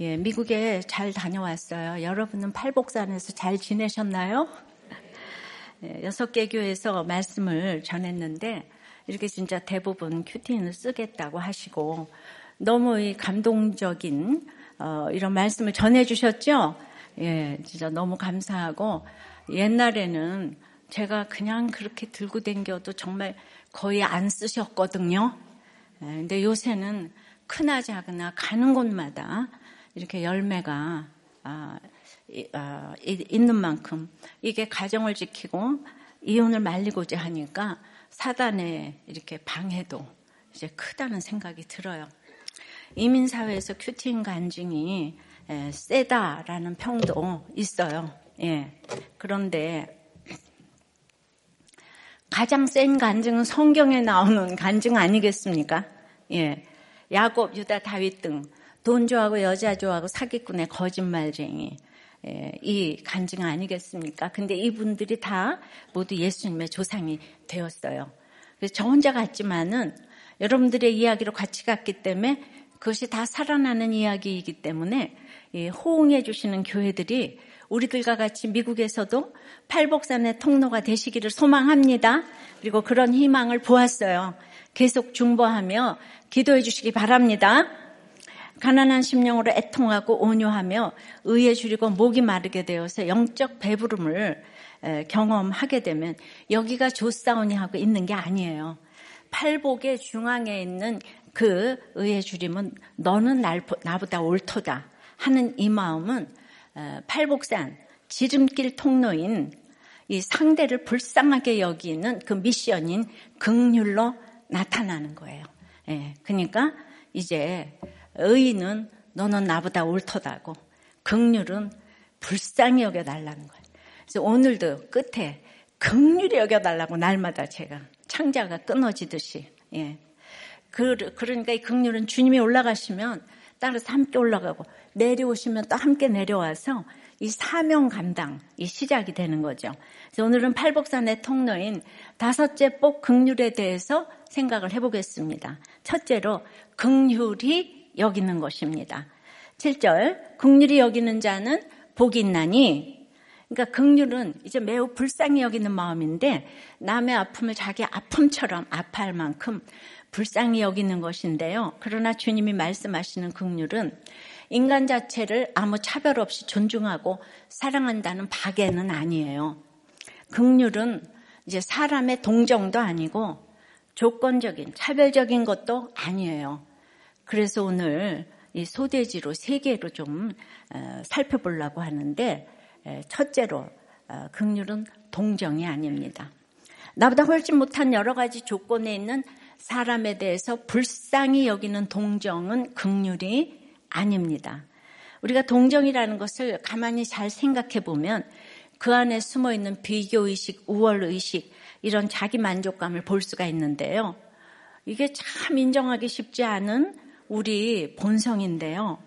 예, 미국에 잘 다녀왔어요. 여러분은 팔복산에서 잘 지내셨나요? 예, 6개 교회에서 말씀을 전했는데 이렇게 진짜 대부분 큐티인을 쓰겠다고 하시고 너무 이 감동적인 이런 말씀을 전해주셨죠? 예, 진짜 너무 감사하고 옛날에는 제가 그냥 그렇게 들고 다녀도 정말 거의 안 쓰셨거든요. 예, 근데 요새는 크나 작으나 가는 곳마다 이렇게 열매가 있는 만큼 이게 가정을 지키고 이혼을 말리고자 하니까 사단의 이렇게 방해도 이제 크다는 생각이 들어요. 이민사회에서 큐티인 간증이 세다라는 평도 있어요. 예. 그런데 가장 센 간증은 성경에 나오는 간증 아니겠습니까? 예. 야곱, 유다, 다윗 등 돈 좋아하고 여자 좋아하고 사기꾼의 거짓말쟁이 이 간증 아니겠습니까? 근데 이분들이 다 모두 예수님의 조상이 되었어요. 그래서 저 혼자 갔지만은 여러분들의 이야기로 같이 갔기 때문에 그것이 다 살아나는 이야기이기 때문에 호응해 주시는 교회들이 우리들과 같이 미국에서도 팔복산의 통로가 되시기를 소망합니다. 그리고 그런 희망을 보았어요. 계속 중보하며 기도해 주시기 바랍니다. 가난한 심령으로 애통하고 온유하며 의에 줄이고 목이 마르게 되어서 영적 배부름을 경험하게 되면 여기가 좋사오니 하고 있는 게 아니에요. 팔복의 중앙에 있는 그 의에 줄임은 너는 나보다 옳도다 하는 이 마음은 팔복산 지름길 통로인 이 상대를 불쌍하게 여기는 그 미션인 긍휼로 나타나는 거예요. 예, 그러니까 이제 의인은 너는 나보다 옳다고 긍휼은 불쌍히 여겨달라는 거예요. 그래서 오늘도 끝에 긍휼히 여겨달라고 날마다 제가 창자가 끊어지듯이 예. 그러니까 이 긍휼은 주님이 올라가시면 따라서 함께 올라가고 내려오시면 또 함께 내려와서 이 사명 감당이 시작이 되는 거죠. 그래서 오늘은 팔복산의 통로인 5째 복 긍휼에 대해서 생각을 해보겠습니다. 첫째로 긍휼히 여기는 것입니다. 7절 긍휼히 여기는 자는 복이 있나니 그러니까 긍휼은 이제 매우 불쌍히 여기는 마음인데 남의 아픔을 자기 아픔처럼 아파할 만큼 불쌍히 여기는 것인데요. 그러나 주님이 말씀하시는 긍휼은 인간 자체를 아무 차별 없이 존중하고 사랑한다는 박애는 아니에요. 긍휼은 이제 사람의 동정도 아니고 조건적인 차별적인 것도 아니에요. 그래서 오늘 이 소대지로 3개로 좀 살펴보려고 하는데 첫째로 긍휼은 동정이 아닙니다. 나보다 훨씬 못한 여러 가지 조건에 있는 사람에 대해서 불쌍히 여기는 동정은 긍휼이 아닙니다. 우리가 동정이라는 것을 가만히 잘 생각해 보면 그 안에 숨어있는 비교의식, 우월의식 이런 자기 만족감을 볼 수가 있는데요. 이게 참 인정하기 쉽지 않은 우리 본성인데요.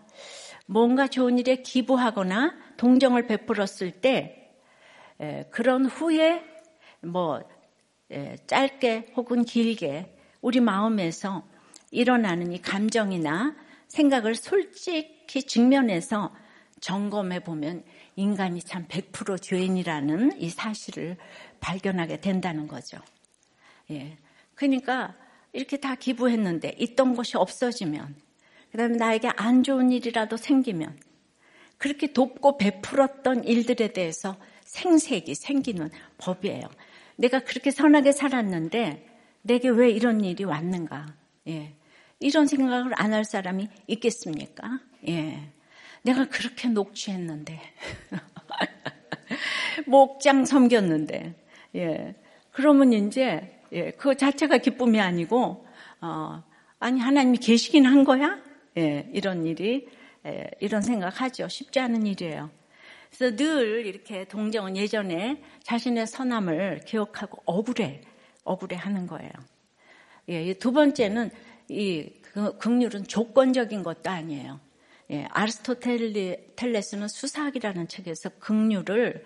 뭔가 좋은 일에 기부하거나 동정을 베풀었을 때 그런 후에 짧게 혹은 길게 우리 마음에서 일어나는 이 감정이나 생각을 솔직히 직면해서 점검해 보면 인간이 참 100% 죄인이라는 이 사실을 발견하게 된다는 거죠. 예. 그러니까 이렇게 다 기부했는데 있던 것이 없어지면 그다음에 나에게 안 좋은 일이라도 생기면 그렇게 돕고 베풀었던 일들에 대해서 생색이 생기는 법이에요. 내가 그렇게 선하게 살았는데 내게 왜 이런 일이 왔는가? 예. 이런 생각을 안 할 사람이 있겠습니까? 예. 내가 그렇게 녹취했는데. 목장 섬겼는데. 예. 그러면 이제, 예. 그거 자체가 기쁨이 아니고, 아니, 하나님이 계시긴 한 거야? 예. 이런 일이, 예. 이런 생각하죠. 쉽지 않은 일이에요. 그래서 늘 이렇게 동정은 예전에 자신의 선함을 기억하고 억울해 하는 거예요. 예. 두 번째는 이 긍휼은 조건적인 것도 아니에요. 예, 아리스토텔레스는 수사학이라는 책에서 긍휼을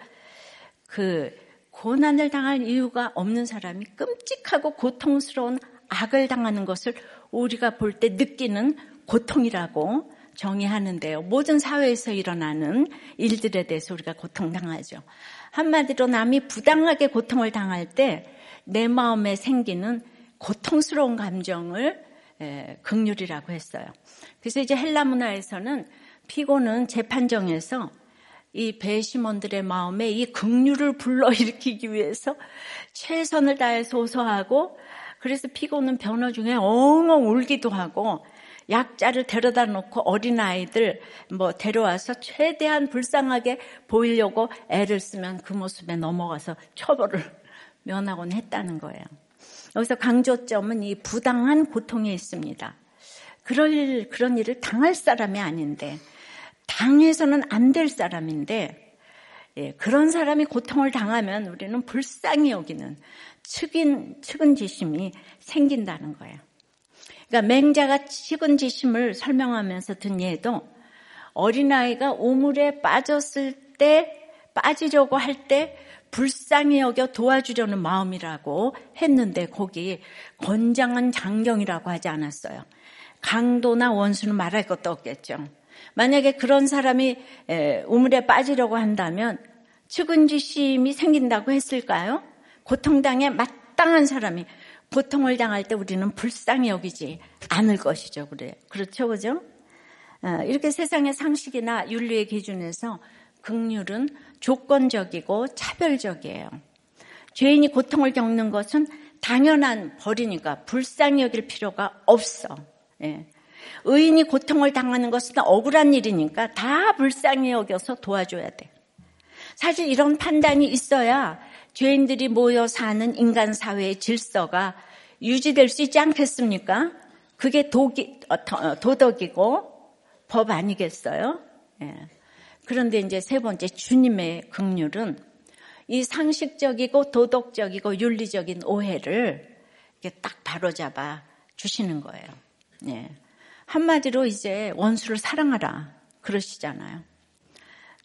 그 고난을 당할 이유가 없는 사람이 끔찍하고 고통스러운 악을 당하는 것을 우리가 볼 때 느끼는 고통이라고 정의하는데요. 모든 사회에서 일어나는 일들에 대해서 우리가 고통당하죠. 한마디로 남이 부당하게 고통을 당할 때 내 마음에 생기는 고통스러운 감정을 긍휼이라고 했어요. 그래서 이제 헬라 문화에서는 피고는 재판정에서 이 배심원들의 마음에 이 긍휼을 불러일으키기 위해서 최선을 다해 소소하고, 그래서 피고는 변호 중에 엉엉 울기도 하고, 약자를 데려다 놓고 어린아이들 데려와서 최대한 불쌍하게 보이려고 애를 쓰면 그 모습에 넘어가서 처벌을 면하곤 했다는 거예요. 여기서 강조점은 이 부당한 고통에 있습니다. 그런 일을 당할 사람이 아닌데, 당해서는 안 될 사람인데, 그런 사람이 고통을 당하면 우리는 불쌍히 여기는 측은지심이 생긴다는 거예요. 그러니까 맹자가 측은지심을 설명하면서 든 예도, 어린아이가 오물에 빠졌을 때, 빠지려고 할 때 불쌍히 여겨 도와주려는 마음이라고 했는데, 거기 건장한 장경이라고 하지 않았어요. 강도나 원수는 말할 것도 없겠죠. 만약에 그런 사람이 우물에 빠지려고 한다면 측은지심이 생긴다고 했을까요? 고통당해 마땅한 사람이 고통을 당할 때 우리는 불쌍히 여기지 않을 것이죠. 그렇죠? 그죠? 이렇게 세상의 상식이나 윤리의 기준에서 긍휼은 조건적이고 차별적이에요. 죄인이 고통을 겪는 것은 당연한 벌이니까 불쌍히 여길 필요가 없어. 예. 의인이 고통을 당하는 것은 억울한 일이니까 다 불쌍히 여겨서 도와줘야 돼. 사실 이런 판단이 있어야 죄인들이 모여 사는 인간 사회의 질서가 유지될 수 있지 않겠습니까? 그게 도덕이고 법 아니겠어요? 예. 그런데 이제 세 번째, 주님의 긍휼은 이 상식적이고 도덕적이고 윤리적인 오해를 이렇게 딱 바로잡아 주시는 거예요. 예. 한마디로 이제 원수를 사랑하라 그러시잖아요.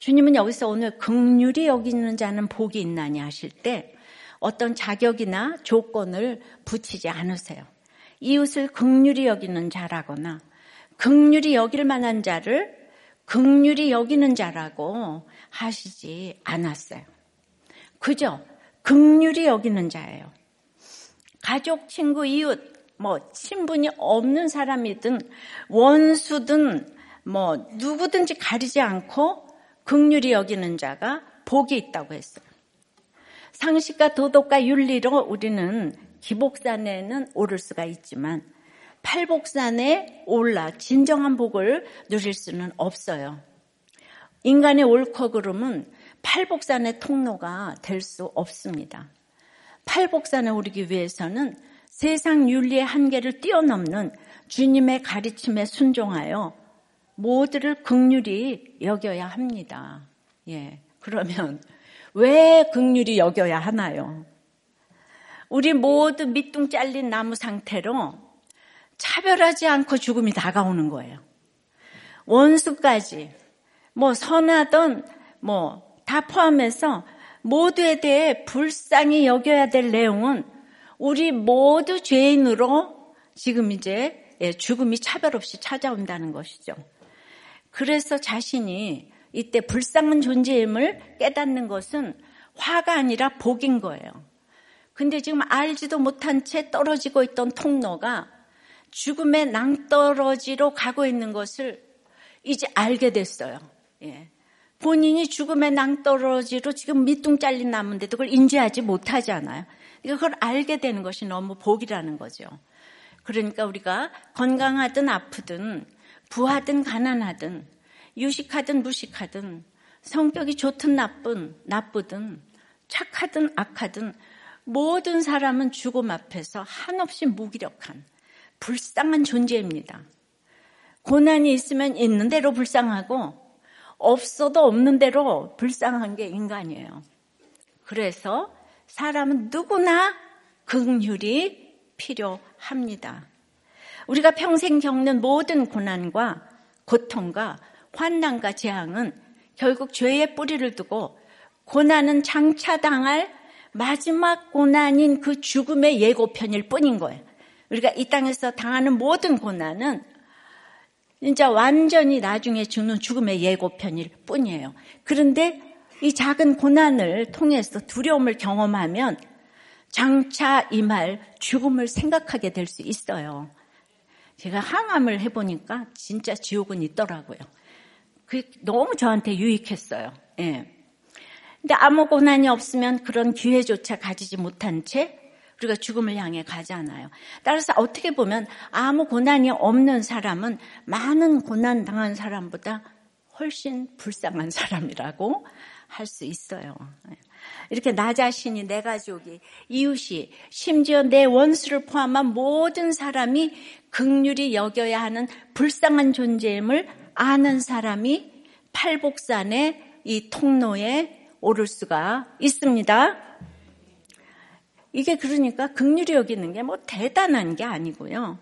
주님은 여기서 오늘 긍휼히 여기는 자는 복이 있나니 하실 때 어떤 자격이나 조건을 붙이지 않으세요. 이웃을 긍휼히 여기는 자라거나 긍휼히 여길 만한 자를 긍휼히 여기는 자라고 하시지 않았어요. 그저 긍휼히 여기는 자예요. 가족, 친구, 이웃, 친분이 없는 사람이든 원수든 누구든지 가리지 않고 긍휼히 여기는 자가 복이 있다고 했어요. 상식과 도덕과 윤리로 우리는 기복산에는 오를 수가 있지만 팔복산에 올라 진정한 복을 누릴 수는 없어요. 인간의 옳고 그름은 팔복산의 통로가 될 수 없습니다. 팔복산에 오르기 위해서는 세상 윤리의 한계를 뛰어넘는 주님의 가르침에 순종하여 모두를 긍휼히 여겨야 합니다. 예, 그러면 왜 긍휼히 여겨야 하나요? 우리 모두 밑둥 잘린 나무 상태로 차별하지 않고 죽음이 다가오는 거예요. 원수까지, 선하던, 다 포함해서 모두에 대해 불쌍히 여겨야 될 내용은 우리 모두 죄인으로 지금 이제 죽음이 차별 없이 찾아온다는 것이죠. 그래서 자신이 이때 불쌍한 존재임을 깨닫는 것은 화가 아니라 복인 거예요. 근데 지금 알지도 못한 채 떨어지고 있던 통로가 죽음의 낭떠러지로 가고 있는 것을 이제 알게 됐어요. 예. 본인이 죽음의 낭떠러지로 지금 밑둥 잘린 나무인데도 그걸 인지하지 못하잖아요. 그걸 알게 되는 것이 너무 복이라는 거죠. 그러니까 우리가 건강하든 아프든, 부하든 가난하든, 유식하든 무식하든, 성격이 좋든 나쁘든, 착하든 악하든, 모든 사람은 죽음 앞에서 한없이 무기력한 불쌍한 존재입니다. 고난이 있으면 있는 대로 불쌍하고 없어도 없는 대로 불쌍한 게 인간이에요. 그래서 사람은 누구나 긍휼이 필요합니다. 우리가 평생 겪는 모든 고난과 고통과 환난과 재앙은 결국 죄의 뿌리를 두고 고난은 장차 당할 마지막 고난인 그 죽음의 예고편일 뿐인 거예요. 우리가 이 땅에서 당하는 모든 고난은 진짜 완전히 나중에 주는 죽음의 예고편일 뿐이에요. 그런데 이 작은 고난을 통해서 두려움을 경험하면 장차 이 말 죽음을 생각하게 될 수 있어요. 제가 항암을 해보니까 진짜 지옥은 있더라고요. 그게 너무 저한테 유익했어요. 예. 근데 아무 고난이 없으면 그런 기회조차 가지지 못한 채 우리가 죽음을 향해 가잖아요. 따라서 어떻게 보면 아무 고난이 없는 사람은 많은 고난 당한 사람보다 훨씬 불쌍한 사람이라고 할 수 있어요. 이렇게 나 자신이, 내 가족이, 이웃이, 심지어 내 원수를 포함한 모든 사람이 긍휼히 여겨야 하는 불쌍한 존재임을 아는 사람이 팔복산의 이 통로에 오를 수가 있습니다. 이게 그러니까 긍휼히 여기는 게 뭐 대단한 게 아니고요.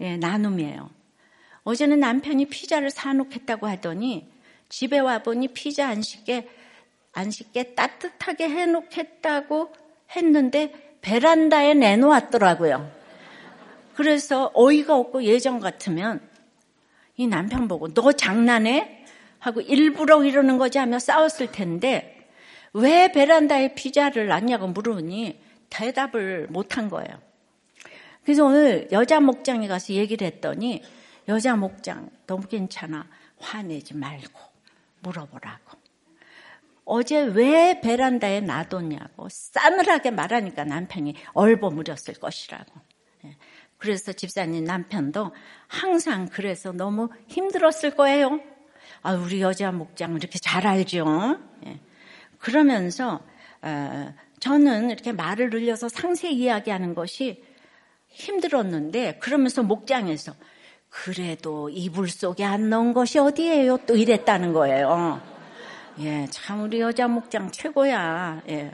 예, 나눔이에요. 어제는 남편이 피자를 사놓겠다고 하더니 집에 와보니 피자 안 식게 따뜻하게 해놓겠다고 했는데 베란다에 내놓았더라고요. 그래서 어이가 없고 예전 같으면 이 남편 보고 너 장난해? 하고 일부러 이러는 거지 하며 싸웠을 텐데 왜 베란다에 피자를 놨냐고 물으니 대답을 못한 거예요. 그래서 오늘 여자 목장에 가서 얘기를 했더니 여자 목장 너무 괜찮아. 화내지 말고 물어보라고. 어제 왜 베란다에 놔뒀냐고 싸늘하게 말하니까 남편이 얼버무렸을 것이라고. 그래서 집사님 남편도 항상 그래서 너무 힘들었을 거예요. 아, 우리 여자 목장을 이렇게 잘 알죠. 그러면서 저는 이렇게 말을 늘려서 상세히 이야기하는 것이 힘들었는데 그러면서 목장에서 그래도 이불 속에 안 넣은 것이 어디예요? 또 이랬다는 거예요. 예, 참 우리 여자 목장 최고야. 예.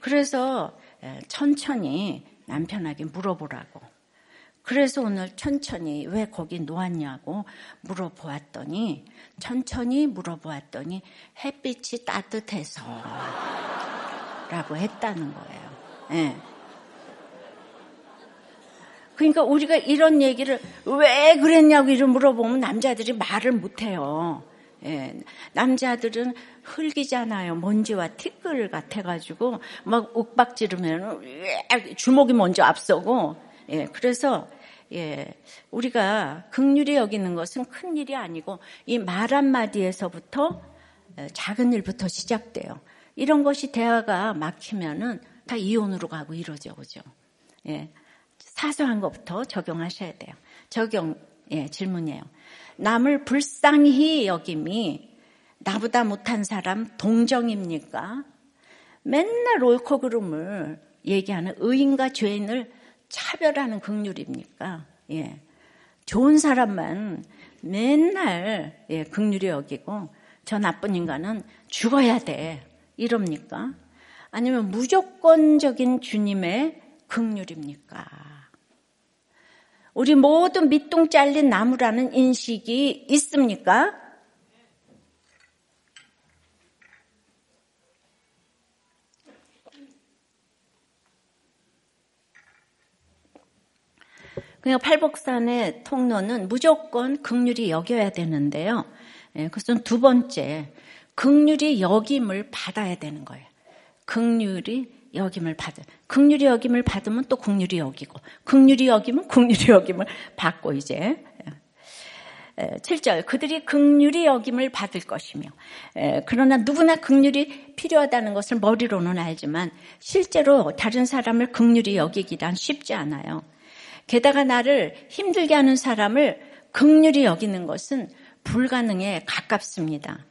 그래서 천천히 남편에게 물어보라고. 그래서 오늘 천천히 왜 거기 놓았냐고 물어보았더니 햇빛이 따뜻해서 라고 했다는 거예요. 예. 그러니까 우리가 이런 얘기를 왜 그랬냐고 이런 물어보면 남자들이 말을 못해요. 예, 남자들은 흙이잖아요. 먼지와 티끌 같아가지고 막 욱박지르면 주먹이 먼저 앞서고. 예, 그래서 예, 우리가 긍휼히 여기는 것은 큰 일이 아니고 이 말 한마디에서부터 작은 일부터 시작돼요. 이런 것이 대화가 막히면은 다 이혼으로 가고 이러죠, 그죠? 예, 사소한 것부터 적용하셔야 돼요. 예, 질문이에요. 남을 불쌍히 여김이 나보다 못한 사람 동정입니까? 맨날 옳고 그름을 얘기하는 의인과 죄인을 차별하는 긍휼입니까? 예, 좋은 사람만 맨날 예, 긍휼히 여기고 저 나쁜 인간은 죽어야 돼 이럽니까? 아니면 무조건적인 주님의 긍휼입니까? 우리 모두 밑둥 잘린 나무라는 인식이 있습니까? 그냥 팔복산의 통로는 무조건 긍휼히 여겨야 되는데요. 그것은 두 번째, 긍휼히 여김을 받아야 되는 거예요. 긍휼히 여김을 받으면 또 긍휼히 여기고, 긍휼히 여기면 긍휼히 여김을 받고 이제 7절 그들이 긍휼히 여김을 받을 것이며, 그러나 누구나 긍휼이 필요하다는 것을 머리로는 알지만 실제로 다른 사람을 긍휼히 여기기란 쉽지 않아요. 게다가 나를 힘들게 하는 사람을 긍휼히 여기는 것은 불가능에 가깝습니다.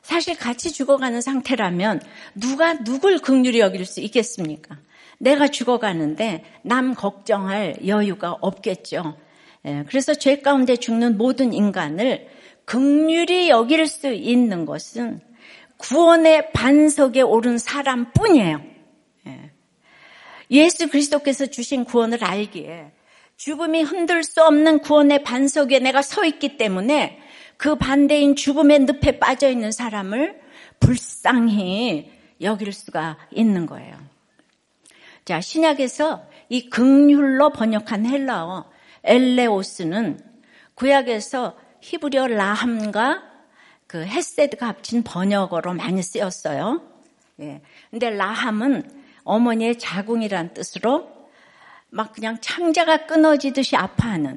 사실 같이 죽어가는 상태라면 누가 누굴 긍휼히 여길 수 있겠습니까? 내가 죽어가는데 남 걱정할 여유가 없겠죠. 그래서 죄 가운데 죽는 모든 인간을 긍휼히 여길 수 있는 것은 구원의 반석에 오른 사람뿐이에요. 예수 그리스도께서 주신 구원을 알기에 죽음이 흔들 수 없는 구원의 반석에 내가 서 있기 때문에 그 반대인 죽음의 늪에 빠져 있는 사람을 불쌍히 여길 수가 있는 거예요. 자, 신약에서 이 긍휼로 번역한 헬라어 엘레오스는 구약에서 히브리어 라함과 그 헤세드가 합친 번역어로 많이 쓰였어요. 예. 근데 라함은 어머니의 자궁이란 뜻으로 막 그냥 창자가 끊어지듯이 아파하는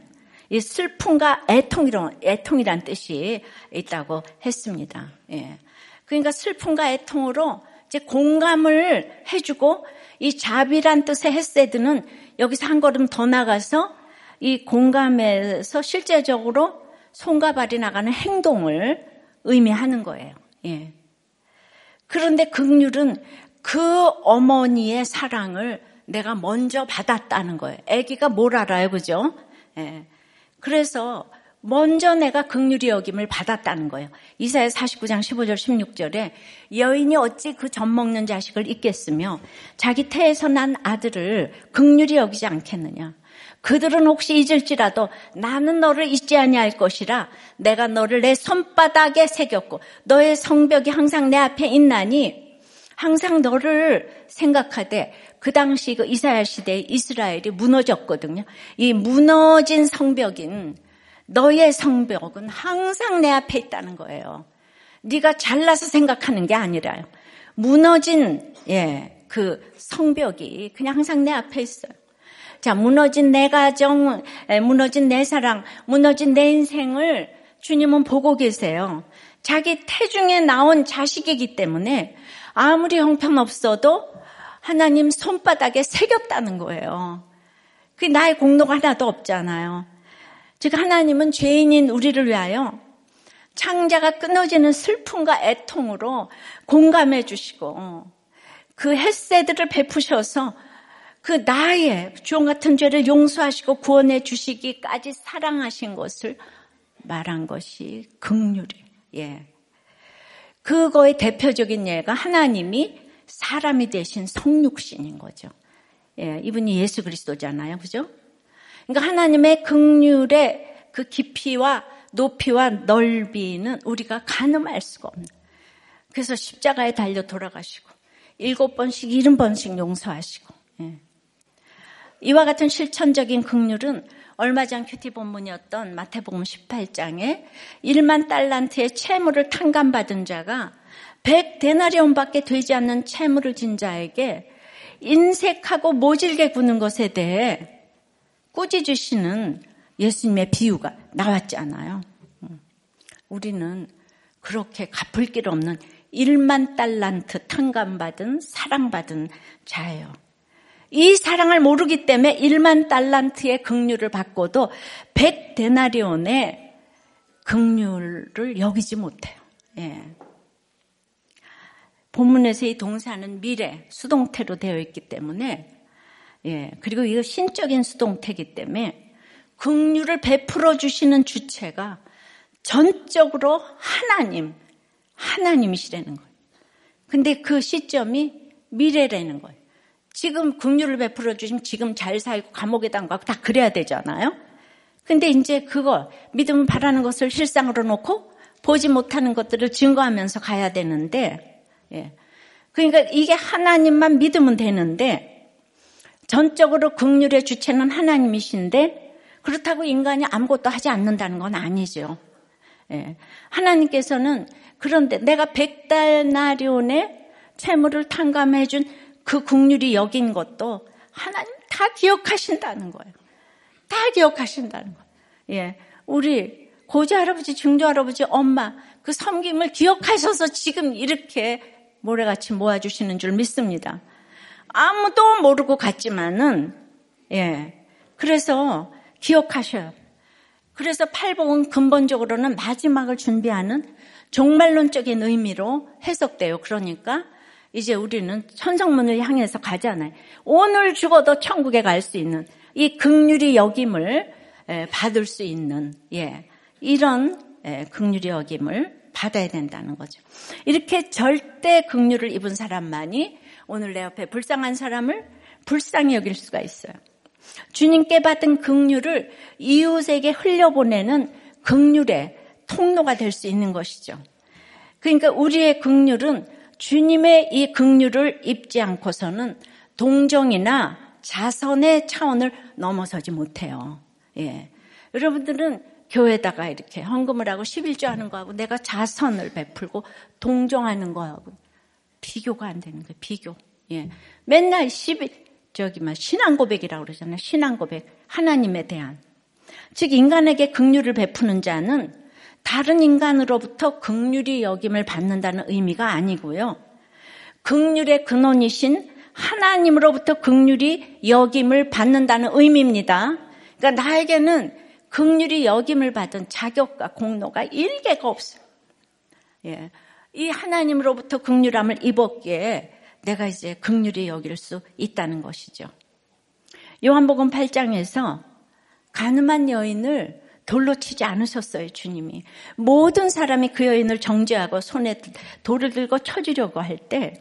이 슬픔과 애통이란 뜻이 있다고 했습니다. 예. 그러니까 슬픔과 애통으로 이제 공감을 해주고 이 자비란 뜻의 헤세드는 여기서 한 걸음 더 나가서 이 공감에서 실제적으로 손과 발이 나가는 행동을 의미하는 거예요. 예. 그런데 긍휼은 그 어머니의 사랑을 내가 먼저 받았다는 거예요. 아기가 뭘 알아요, 그죠? 예. 그래서 먼저 내가 긍휼히 여김을 받았다는 거예요. 이사야 49장 15절 16절에 여인이 어찌 그 젖 먹는 자식을 잊겠으며 자기 태에서 난 아들을 긍휼히 여기지 않겠느냐. 그들은 혹시 잊을지라도 나는 너를 잊지 아니할 것이라. 내가 너를 내 손바닥에 새겼고 너의 성벽이 항상 내 앞에 있나니 항상 너를 생각하되 그 당시 그 이사야 시대에 이스라엘이 무너졌거든요. 이 무너진 성벽인 너의 성벽은 항상 내 앞에 있다는 거예요. 네가 잘나서 생각하는 게 아니라요. 무너진 그 성벽이 그냥 항상 내 앞에 있어요. 자, 무너진 내 가정, 무너진 내 사랑, 무너진 내 인생을 주님은 보고 계세요. 자기 태중에 나온 자식이기 때문에 아무리 형편없어도 하나님 손바닥에 새겼다는 거예요. 그게 나의 공로가 하나도 없잖아요. 즉 하나님은 죄인인 우리를 위하여 창자가 끊어지는 슬픔과 애통으로 공감해 주시고 그 햇새들을 베푸셔서 그 나의 주홍 같은 죄를 용서하시고 구원해 주시기까지 사랑하신 것을 말한 것이 긍휼이에요. 예. 그거의 대표적인 예가 하나님이 사람이 되신 성육신인 거죠. 예, 이분이 예수 그리스도잖아요. 그죠? 그러니까 하나님의 긍휼의 그 깊이와 높이와 넓이는 우리가 가늠할 수가 없는. 그래서 십자가에 달려 돌아가시고 7번씩 70번씩 용서하시고. 예. 이와 같은 실천적인 긍휼은 얼마 전 큐티 본문이었던 마태복음 18장에 1만 달란트의 채무를 탕감받은 자가 100데나리온밖에 되지 않는 채무를 진 자에게 인색하고 모질게 구는 것에 대해 꾸짖으시는 예수님의 비유가 나왔잖아요. 우리는 그렇게 갚을 길 없는 1만 달란트 탕감받은 사랑받은 자예요. 이 사랑을 모르기 때문에 1만 달란트의 긍휼을 받고도 100데나리온의 긍휼을 여기지 못해요. 예. 본문에서 이 동사는 미래, 수동태로 되어 있기 때문에 예. 그리고 이거 신적인 수동태이기 때문에 긍휼을 베풀어 주시는 주체가 전적으로 하나님이시라는 거예요. 근데 그 시점이 미래라는 거예요. 지금 긍휼을 베풀어 주시면 지금 잘 살고 감옥에도 안 가고 다 그래야 되잖아요. 근데 이제 그걸 믿음을 바라는 것을 실상으로 놓고 보지 못하는 것들을 증거하면서 가야 되는데 예. 그러니까 이게 하나님만 믿으면 되는데 전적으로 긍휼의 주체는 하나님이신데 그렇다고 인간이 아무것도 하지 않는다는 건 아니죠. 예. 하나님께서는 그런데 내가 100데나리온의 채무를 탕감해 준 그 긍휼이 여긴 것도 하나님 다 기억하신다는 거예요. 다 기억하신다는 거예요. 예. 우리 고조 할아버지, 증조 할아버지, 엄마 그 섬김을 기억하셔서 지금 이렇게 모래같이 모아주시는 줄 믿습니다. 아무도 모르고 갔지만은 예. 그래서 기억하셔요. 그래서 팔복은 근본적으로는 마지막을 준비하는 종말론적인 의미로 해석돼요. 그러니까 이제 우리는 천성문을 향해서 가잖아요. 오늘 죽어도 천국에 갈 수 있는 이 긍휼의 여김을 받을 수 있는 예, 이런 긍휼의 여김을 받아야 된다는 거죠. 이렇게 절대 긍휼을 입은 사람만이 오늘 내 옆에 불쌍한 사람을 불쌍히 여길 수가 있어요. 주님께 받은 긍휼을 이웃에게 흘려보내는 긍휼의 통로가 될 수 있는 것이죠. 그러니까 우리의 긍휼은 주님의 이 긍휼을 입지 않고서는 동정이나 자선의 차원을 넘어서지 못해요. 예. 여러분들은 교회에다가 이렇게 헌금을 하고 11조 하는 거하고 내가 자선을 베풀고 동정하는 거하고 비교가 안 되는 거예요. 비교. 예. 맨날 신앙 고백이라고 그러잖아요. 신앙 고백. 하나님에 대한. 즉 인간에게 긍휼을 베푸는 자는 다른 인간으로부터 긍휼히 여김을 받는다는 의미가 아니고요. 긍휼의 근원이신 하나님으로부터 긍휼히 여김을 받는다는 의미입니다. 그러니까 나에게는 긍휼히 여김을 받은 자격과 공로가 일개가 없어요. 예. 이 하나님으로부터 긍휼함을 입었기에 내가 이제 긍휼히 여길 수 있다는 것이죠. 요한복음 8장에서 가늠한 여인을 돌로 치지 않으셨어요, 주님이. 모든 사람이 그 여인을 정죄하고 손에 돌을 들고 쳐 죽이려고 할 때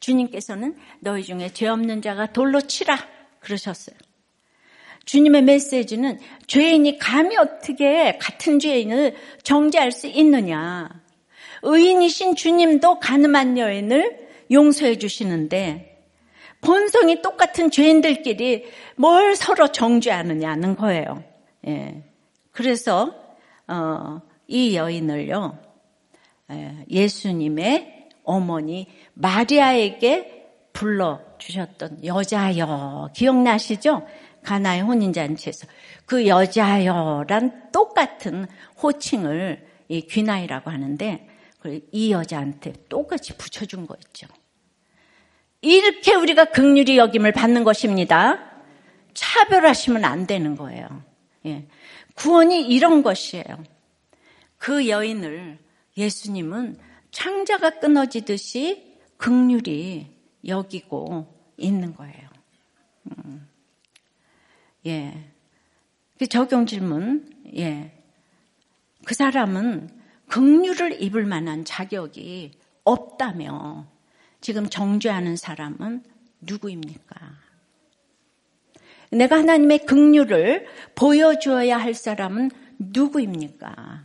주님께서는 너희 중에 죄 없는 자가 돌로 치라 그러셨어요. 주님의 메시지는 죄인이 감히 어떻게 같은 죄인을 정죄할 수 있느냐. 의인이신 주님도 가늠한 여인을 용서해 주시는데 본성이 똑같은 죄인들끼리 뭘 서로 정죄하느냐는 거예요. 예. 그래서, 이 여인을요, 예수님의 어머니 마리아에게 불러주셨던 여자여, 기억나시죠? 가나의 혼인잔치에서. 그 여자여란 똑같은 호칭을 이 귀나이라고 하는데, 이 여자한테 똑같이 붙여준 거 있죠. 이렇게 우리가 긍휼히 여김을 받는 것입니다. 차별하시면 안 되는 거예요. 예. 구원이 이런 것이에요. 그 여인을 예수님은 창자가 끊어지듯이 긍휼히 여기고 있는 거예요. 예. 그 적용 질문. 예. 그 사람은 긍휼을 입을 만한 자격이 없다며 지금 정죄하는 사람은 누구입니까? 내가 하나님의 긍휼을 보여주어야 할 사람은 누구입니까?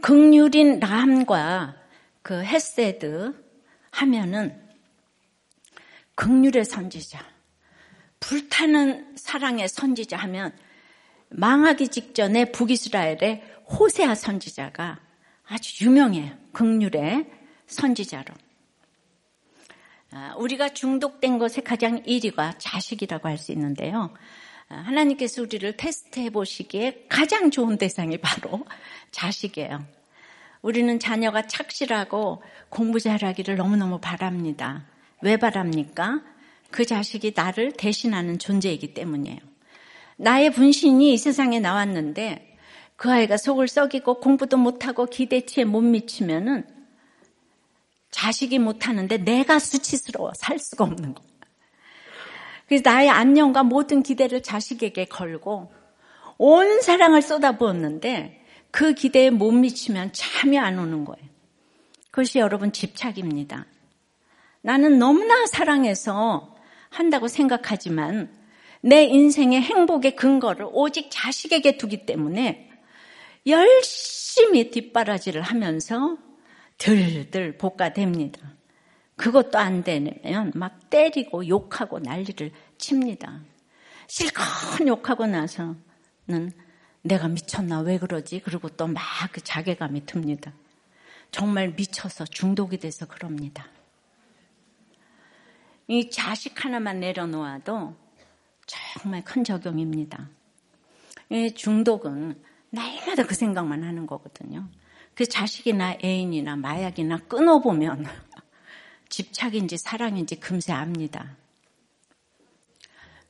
긍휼인 라함과 그 헤세드 하면은 긍휼의 선지자, 불타는 사랑의 선지자 하면 망하기 직전에 북이스라엘의 호세아 선지자가 아주 유명해요. 긍휼의 선지자로. 우리가 중독된 것의 가장 1위가 자식이라고 할 수 있는데요. 하나님께서 우리를 테스트해 보시기에 가장 좋은 대상이 바로 자식이에요. 우리는 자녀가 착실하고 공부 잘하기를 너무너무 바랍니다. 왜 바랍니까? 그 자식이 나를 대신하는 존재이기 때문이에요. 나의 분신이 이 세상에 나왔는데 그 아이가 속을 썩이고 공부도 못하고 기대치에 못 미치면은 자식이 못하는데 내가 수치스러워 살 수가 없는 거야. 그래서 나의 안녕과 모든 기대를 자식에게 걸고 온 사랑을 쏟아부었는데 그 기대에 못 미치면 잠이 안 오는 거예요. 그것이 여러분 집착입니다. 나는 너무나 사랑해서 한다고 생각하지만 내 인생의 행복의 근거를 오직 자식에게 두기 때문에 열심히 뒷바라지를 하면서 들들 복가댑니다. 그것도 안 되면 막 때리고 욕하고 난리를 칩니다. 실컷 욕하고 나서는 내가 미쳤나 왜 그러지? 그리고 또 막 그 자괴감이 듭니다. 정말 미쳐서 중독이 돼서 그럽니다. 이 자식 하나만 내려놓아도 정말 큰 적용입니다. 중독은 날마다 그 생각만 하는 거거든요. 그 자식이나 애인이나 마약이나 끊어보면 집착인지 사랑인지 금세 압니다.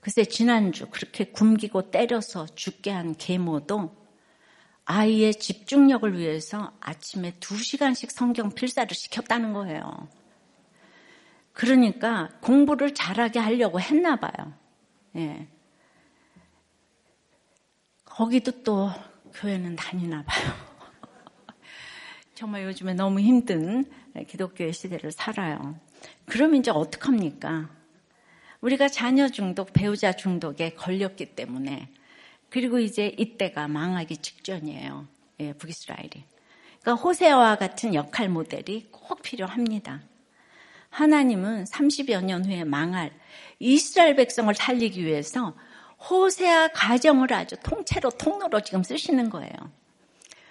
글쎄 지난주 그렇게 굶기고 때려서 죽게 한 계모도 아이의 집중력을 위해서 아침에 2시간씩 성경 필사를 시켰다는 거예요. 그러니까 공부를 잘하게 하려고 했나 봐요. 예. 거기도 또 교회는 다니나 봐요. 정말 요즘에 너무 힘든 기독교의 시대를 살아요. 그럼 이제 어떡합니까? 우리가 자녀 중독, 배우자 중독에 걸렸기 때문에 그리고 이제 이때가 망하기 직전이에요. 예, 북이스라엘이. 그러니까 호세아와 같은 역할 모델이 꼭 필요합니다. 하나님은 30여 년 후에 망할 이스라엘 백성을 살리기 위해서 호세아 가정을 아주 통째로 통로로 지금 쓰시는 거예요.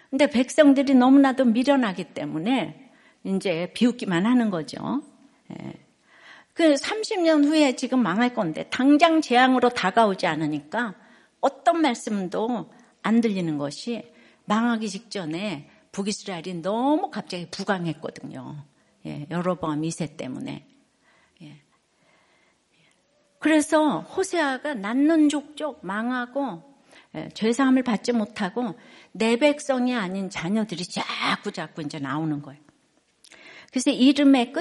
근데 백성들이 너무나도 미련하기 때문에 이제 비웃기만 하는 거죠. 그 30년 후에 지금 망할 건데 당장 재앙으로 다가오지 않으니까 어떤 말씀도 안 들리는 것이 망하기 직전에 북이스라엘이 너무 갑자기 부강했거든요. 예, 여로보암 2세 때문에. 예. 그래서 호세아가 낳는 족족 망하고 예, 죄사함을 받지 못하고 내 백성이 아닌 자녀들이 자꾸 이제 나오는 거예요. 그래서 이름의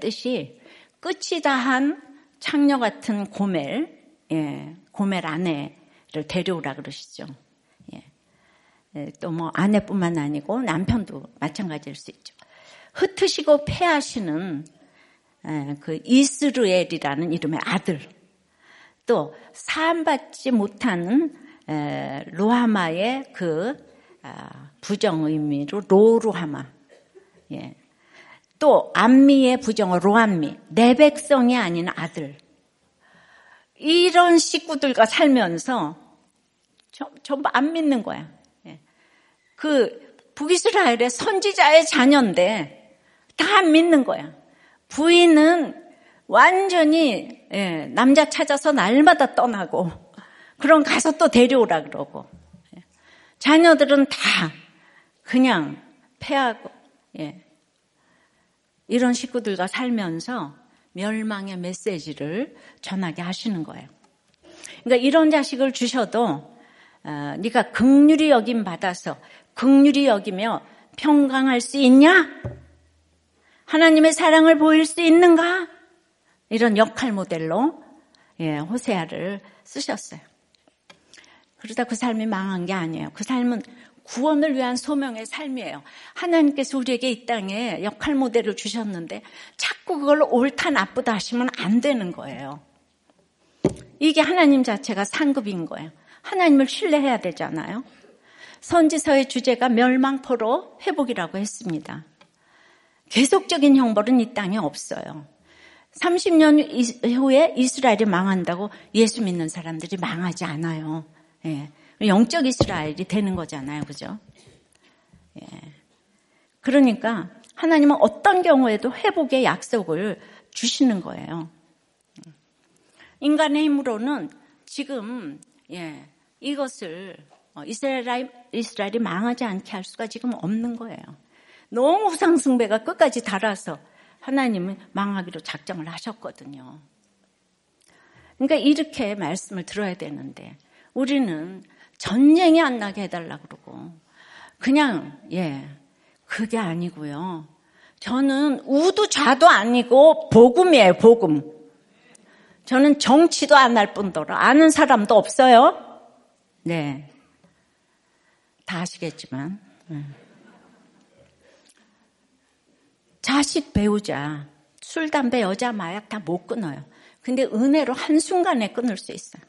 뜻이 끝이다 한 창녀 같은 고멜, 예, 고멜 아내를 데려오라 그러시죠. 예, 또 뭐 아내뿐만 아니고 남편도 마찬가지일 수 있죠. 흩으시고 패하시는 그 이스루엘이라는 이름의 아들, 또 사함받지 못하는 로하마의 그 부정의미로 로루하마, 예. 또 암미의 부정어 로암미, 내 백성이 아닌 아들, 이런 식구들과 살면서 전부 안 믿는 거야. 예. 그 북이스라엘의 선지자의 자녀인데 다 안 믿는 거야. 부인은 완전히 예, 남자 찾아서 날마다 떠나고 그럼 가서 또 데려오라 그러고 예. 자녀들은 다 그냥 패하고 예. 이런 식구들과 살면서 멸망의 메시지를 전하게 하시는 거예요. 그러니까 이런 자식을 주셔도 네가 긍휼히 여김 받아서 긍휼히 여기며 평강할 수 있냐? 하나님의 사랑을 보일 수 있는가? 이런 역할 모델로 예, 호세아를 쓰셨어요. 그러다 그 삶이 망한 게 아니에요. 그 삶은 구원을 위한 소명의 삶이에요. 하나님께서 우리에게 이 땅에 역할 모델을 주셨는데 자꾸 그걸 옳다 나쁘다 하시면 안 되는 거예요. 이게 하나님 자체가 상급인 거예요. 하나님을 신뢰해야 되잖아요. 선지서의 주제가 멸망포로 회복이라고 했습니다. 계속적인 형벌은 이 땅에 없어요. 30년 후에 이스라엘이 망한다고 예수 믿는 사람들이 망하지 않아요. 예. 영적 이스라엘이 되는 거잖아요. 그죠? 예. 그러니까 하나님은 어떤 경우에도 회복의 약속을 주시는 거예요. 인간의 힘으로는 지금 예, 이것을 이스라엘이 망하지 않게 할 수가 지금 없는 거예요. 너무 우상숭배가 끝까지 달아서 하나님은 망하기로 작정을 하셨거든요. 그러니까 이렇게 말씀을 들어야 되는데 우리는 전쟁이 안 나게 해달라고 그러고 그냥 예 그게 아니고요. 저는 우도 좌도 아니고 복음이에요. 복음. 저는 정치도 안 할 뿐더러 아는 사람도 없어요. 네, 다 아시겠지만 자식 배우자 술, 담배, 여자, 마약 다 못 끊어요. 근데 은혜로 한순간에 끊을 수 있어요.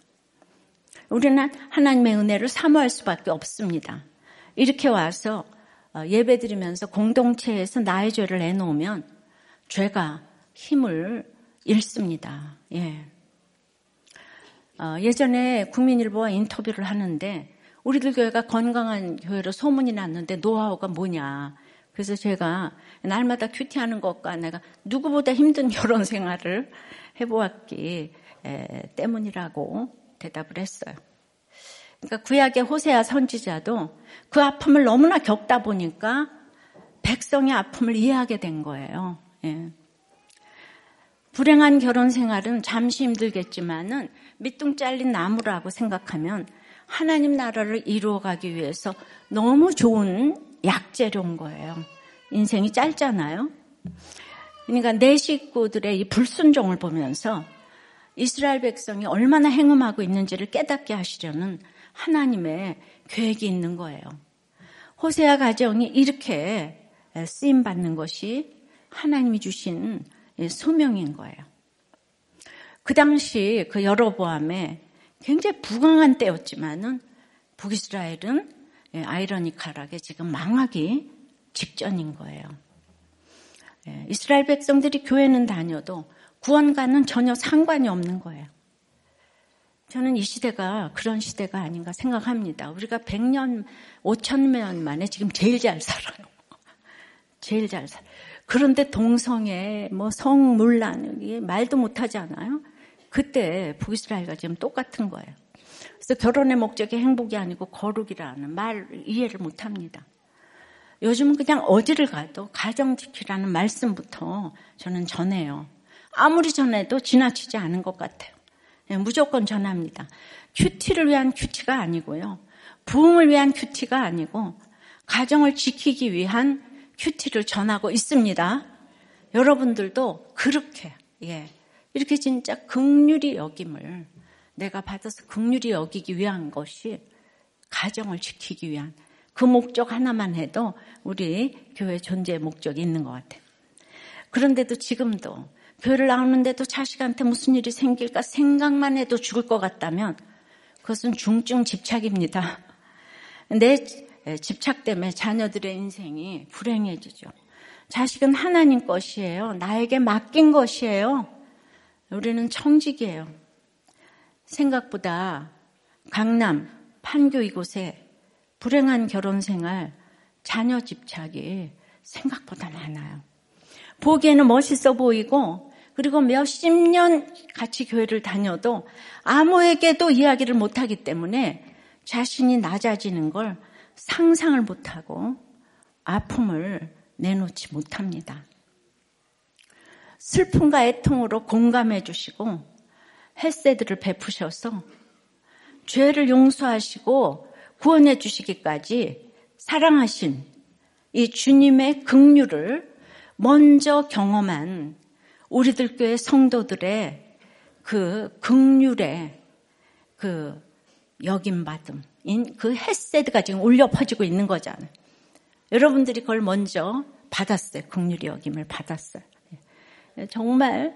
우리는 하나님의 은혜를 사모할 수밖에 없습니다. 이렇게 와서 예배드리면서 공동체에서 나의 죄를 내놓으면 죄가 힘을 잃습니다. 예. 예전에 국민일보와 인터뷰를 하는데 우리들 교회가 건강한 교회로 소문이 났는데 노하우가 뭐냐. 그래서 제가 날마다 큐티하는 것과 내가 누구보다 힘든 결혼 생활을 해보았기 때문이라고 대답을 했어요. 그러니까 구약의 호세아 선지자도 그 아픔을 너무나 겪다 보니까 백성의 아픔을 이해하게 된 거예요. 예. 불행한 결혼 생활은 잠시 힘들겠지만은 밑둥 잘린 나무라고 생각하면 하나님 나라를 이루어가기 위해서 너무 좋은 약재료인 거예요. 인생이 짧잖아요. 그러니까 내 식구들의 이 불순종을 보면서 이스라엘 백성이 얼마나 행음하고 있는지를 깨닫게 하시려는 하나님의 계획이 있는 거예요. 호세아 가정이 이렇게 쓰임받는 것이 하나님이 주신 소명인 거예요. 그 당시 그 여로보암에 굉장히 부강한 때였지만은 북이스라엘은 아이러니컬하게 지금 망하기 직전인 거예요. 이스라엘 백성들이 교회는 다녀도 구원과는 전혀 상관이 없는 거예요. 저는 이 시대가 그런 시대가 아닌가 생각합니다. 우리가 100년, 5,000년 만에 지금 제일 잘 살아요. 제일 잘 살아요. 그런데 동성애, 성문란, 이게 말도 못하지 않아요? 그때 북이스라엘과 지금 똑같은 거예요. 그래서 결혼의 목적이 행복이 아니고 거룩이라는 말 이해를 못합니다. 요즘은 그냥 어디를 가도 가정 지키라는 말씀부터 저는 전해요. 아무리 전해도 지나치지 않은 것 같아요. 네, 무조건 전합니다. 큐티를 위한 큐티가 아니고요. 부흥을 위한 큐티가 아니고 가정을 지키기 위한 큐티를 전하고 있습니다. 여러분들도 그렇게 이렇게 진짜 긍휼히 여김을 내가 받아서 긍휼히 여기기 위한 것이 가정을 지키기 위한 그 목적 하나만 해도 우리 교회 존재의 목적이 있는 것 같아요. 그런데도 지금도 교회를 나오는데도 자식한테 무슨 일이 생길까 생각만 해도 죽을 것 같다면 그것은 중증 집착입니다. 내 집착 때문에 자녀들의 인생이 불행해지죠. 자식은 하나님 것이에요. 나에게 맡긴 것이에요. 우리는 청직이에요. 생각보다 강남, 판교 이곳에 불행한 결혼 생활, 자녀 집착이 생각보다 많아요. 보기에는 멋있어 보이고 그리고 몇십 년 같이 교회를 다녀도 아무에게도 이야기를 못하기 때문에 자신이 낮아지는 걸 상상을 못하고 아픔을 내놓지 못합니다. 슬픔과 애통으로 공감해 주시고 햇새들을 베푸셔서 죄를 용서하시고 구원해 주시기까지 사랑하신 이 주님의 긍휼을 먼저 경험한 우리들 교회 성도들의 그 긍휼의 그 여김받음인 그 헤세드가 지금 울려 퍼지고 있는 거잖아요. 여러분들이 그걸 먼저 받았어요. 긍휼의 여김을 받았어요. 정말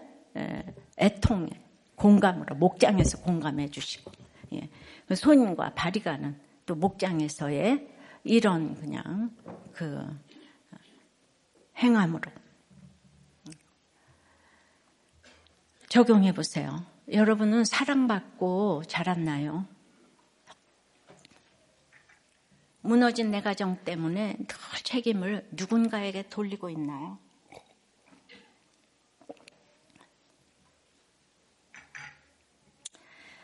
애통에 공감으로 목장에서 공감해 주시고 손과 발이 가는 또 목장에서의 이런 그냥 그 행함으로 적용해 보세요. 여러분은 사랑받고 자랐나요? 무너진 내 가정 때문에 늘 책임을 누군가에게 돌리고 있나요?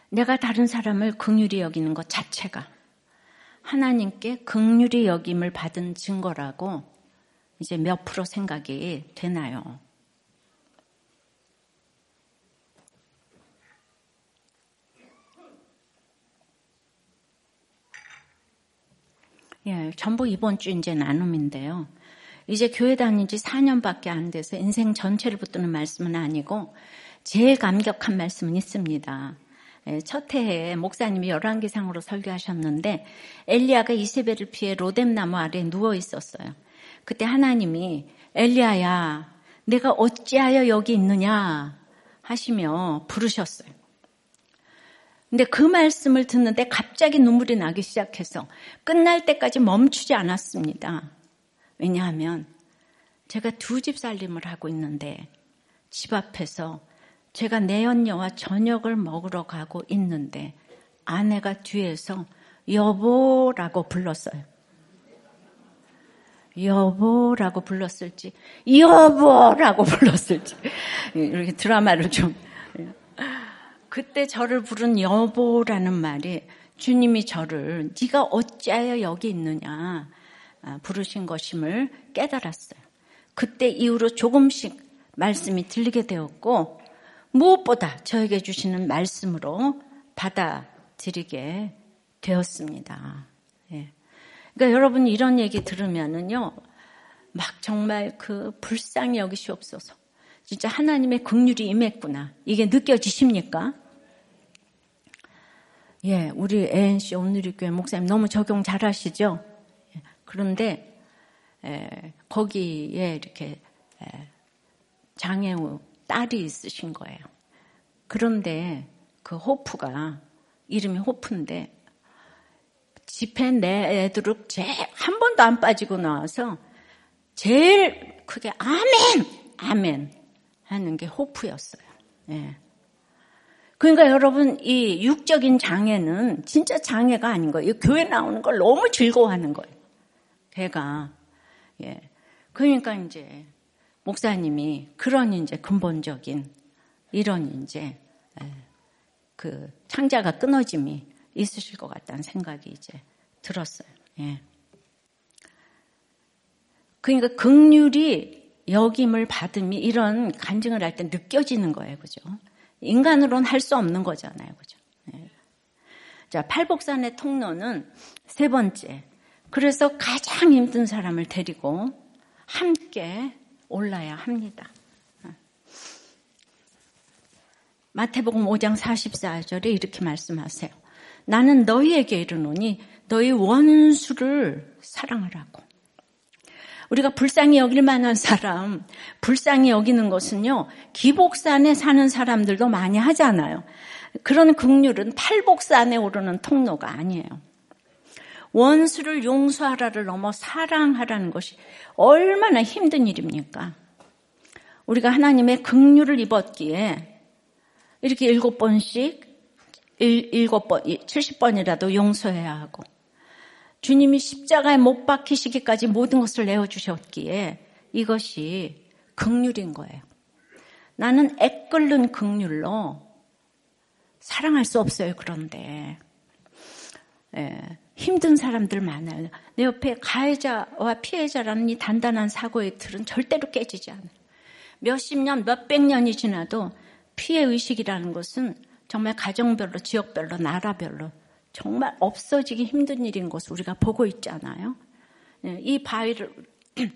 내가 다른 사람을 긍휼히 여기는 것 자체가 하나님께 긍휼히 여김을 받은 증거라고 이제 몇 프로 생각이 되나요? 예, 전부 이번 주 이제 나눔인데요. 이제 교회 다닌 지 4년밖에 안 돼서 인생 전체를 붙드는 말씀은 아니고 제일 감격한 말씀은 있습니다. 첫 해에 목사님이 열왕기상으로 설교하셨는데 엘리야가 이세벨을 피해 로뎀나무 아래 누워 있었어요. 그때 하나님이 엘리야야 내가 어찌하여 여기 있느냐 하시며 부르셨어요. 근데 그 말씀을 듣는데 갑자기 눈물이 나기 시작해서 끝날 때까지 멈추지 않았습니다. 왜냐하면 제가 두 집 살림을 하고 있는데 집 앞에서 제가 내연녀와 저녁을 먹으러 가고 있는데 아내가 뒤에서 여보라고 불렀어요. 여보라고 불렀을지 여보라고 불렀을지 이렇게 드라마를 좀 그때 저를 부른 여보라는 말이 주님이 저를 네가 어찌하여 여기 있느냐 부르신 것임을 깨달았어요. 그때 이후로 조금씩 말씀이 들리게 되었고 무엇보다 저에게 주시는 말씀으로 받아들이게 되었습니다. 예. 그러니까 여러분 이런 얘기 들으면은요, 막 정말 그 불쌍히 여기시옵소서. 진짜 하나님의 긍휼이 임했구나. 이게 느껴지십니까? 예, 우리 ANC 온누리교회 목사님 너무 적용 잘하시죠? 예, 그런데 거기에 이렇게 장애우 딸이 있으신 거예요. 그런데 그 호프가 이름이 호프인데 집회 내도록 한 번도 안 빠지고 나와서 제일 크게 아멘! 아멘! 하는 게 호프였어요. 예. 그러니까 여러분 이 육적인 장애는 진짜 장애가 아닌 거예요. 교회 나오는 걸 너무 즐거워하는 거예요. 걔가. 예. 그러니까 이제 목사님이 그런 이제 근본적인 이런 이제 그 창자가 끊어짐이 있으실 것 같다는 생각이 이제 들었어요. 예. 그러니까 긍휼이 여김을 받음이 이런 간증을 할 때 느껴지는 거예요, 그죠? 인간으로는 할 수 없는 거잖아요, 그죠? 예. 자, 팔복산의 통로는 세 번째. 그래서 가장 힘든 사람을 데리고 함께 올라야 합니다. 마태복음 5장 44절에 이렇게 말씀하세요. 나는 너희에게 이르노니 너희 원수를 사랑하라고. 우리가 불쌍히 여길 만한 사람, 불쌍히 여기는 것은요. 기복산에 사는 사람들도 많이 하잖아요. 그런 긍휼은 팔복산에 오르는 통로가 아니에요. 원수를 용서하라를 넘어 사랑하라는 것이 얼마나 힘든 일입니까? 우리가 하나님의 긍휼을 입었기에 이렇게 70번이라도 용서해야 하고 주님이 십자가에 못 박히시기까지 모든 것을 내어주셨기에 이것이 긍휼인 거예요. 나는 애 끓는 긍휼로 사랑할 수 없어요. 그런데 예, 힘든 사람들 많아요. 내 옆에 가해자와 피해자라는 이 단단한 사고의 틀은 절대로 깨지지 않아요. 몇십 년, 몇백 년이 지나도 피해 의식이라는 것은 정말 가정별로, 지역별로, 나라별로 정말 없어지기 힘든 일인 것을 우리가 보고 있잖아요. 이 바위를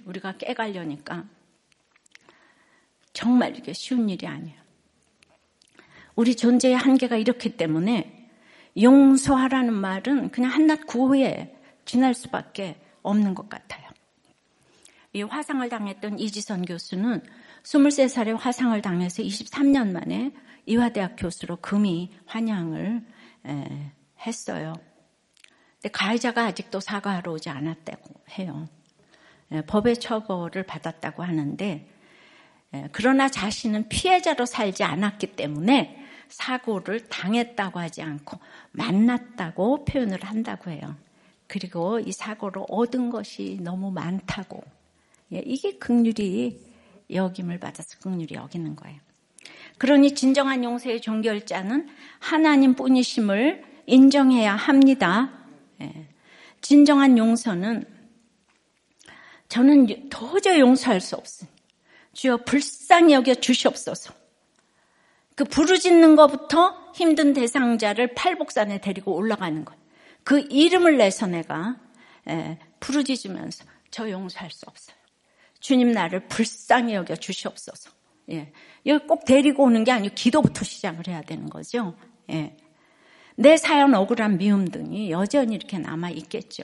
우리가 깨가려니까 정말 이게 쉬운 일이 아니에요. 우리 존재의 한계가 이렇기 때문에 용서하라는 말은 그냥 한낱 구호에 지날 수밖에 없는 것 같아요. 이 화상을 당했던 이지선 교수는 23살에 화상을 당해서 23년 만에 이화대학 교수로 금이 환영을 했어요. 근데 가해자가 아직도 사과하러 오지 않았다고 해요. 법의 처벌을 받았다고 하는데 그러나 자신은 피해자로 살지 않았기 때문에 사고를 당했다고 하지 않고 만났다고 표현을 한다고 해요. 그리고 이 사고로 얻은 것이 너무 많다고. 이게 긍휼이 여김을 받아서 긍휼이 여기는 거예요. 그러니 진정한 용서의 종결자는 하나님뿐이심을 인정해야 합니다. 진정한 용서는 저는 도저히 용서할 수 없으니 주여 불쌍히 여겨 주시옵소서. 그 부르짖는 것부터 힘든 대상자를 팔복산에 데리고 올라가는 것. 그 이름을 내서 내가 부르짖으면서 저 용서할 수 없어요. 주님 나를 불쌍히 여겨 주시옵소서. 예. 여기 꼭 데리고 오는 게 아니고 기도부터 시작을 해야 되는 거죠. 예. 내 사연 억울한 미움 등이 여전히 이렇게 남아 있겠죠.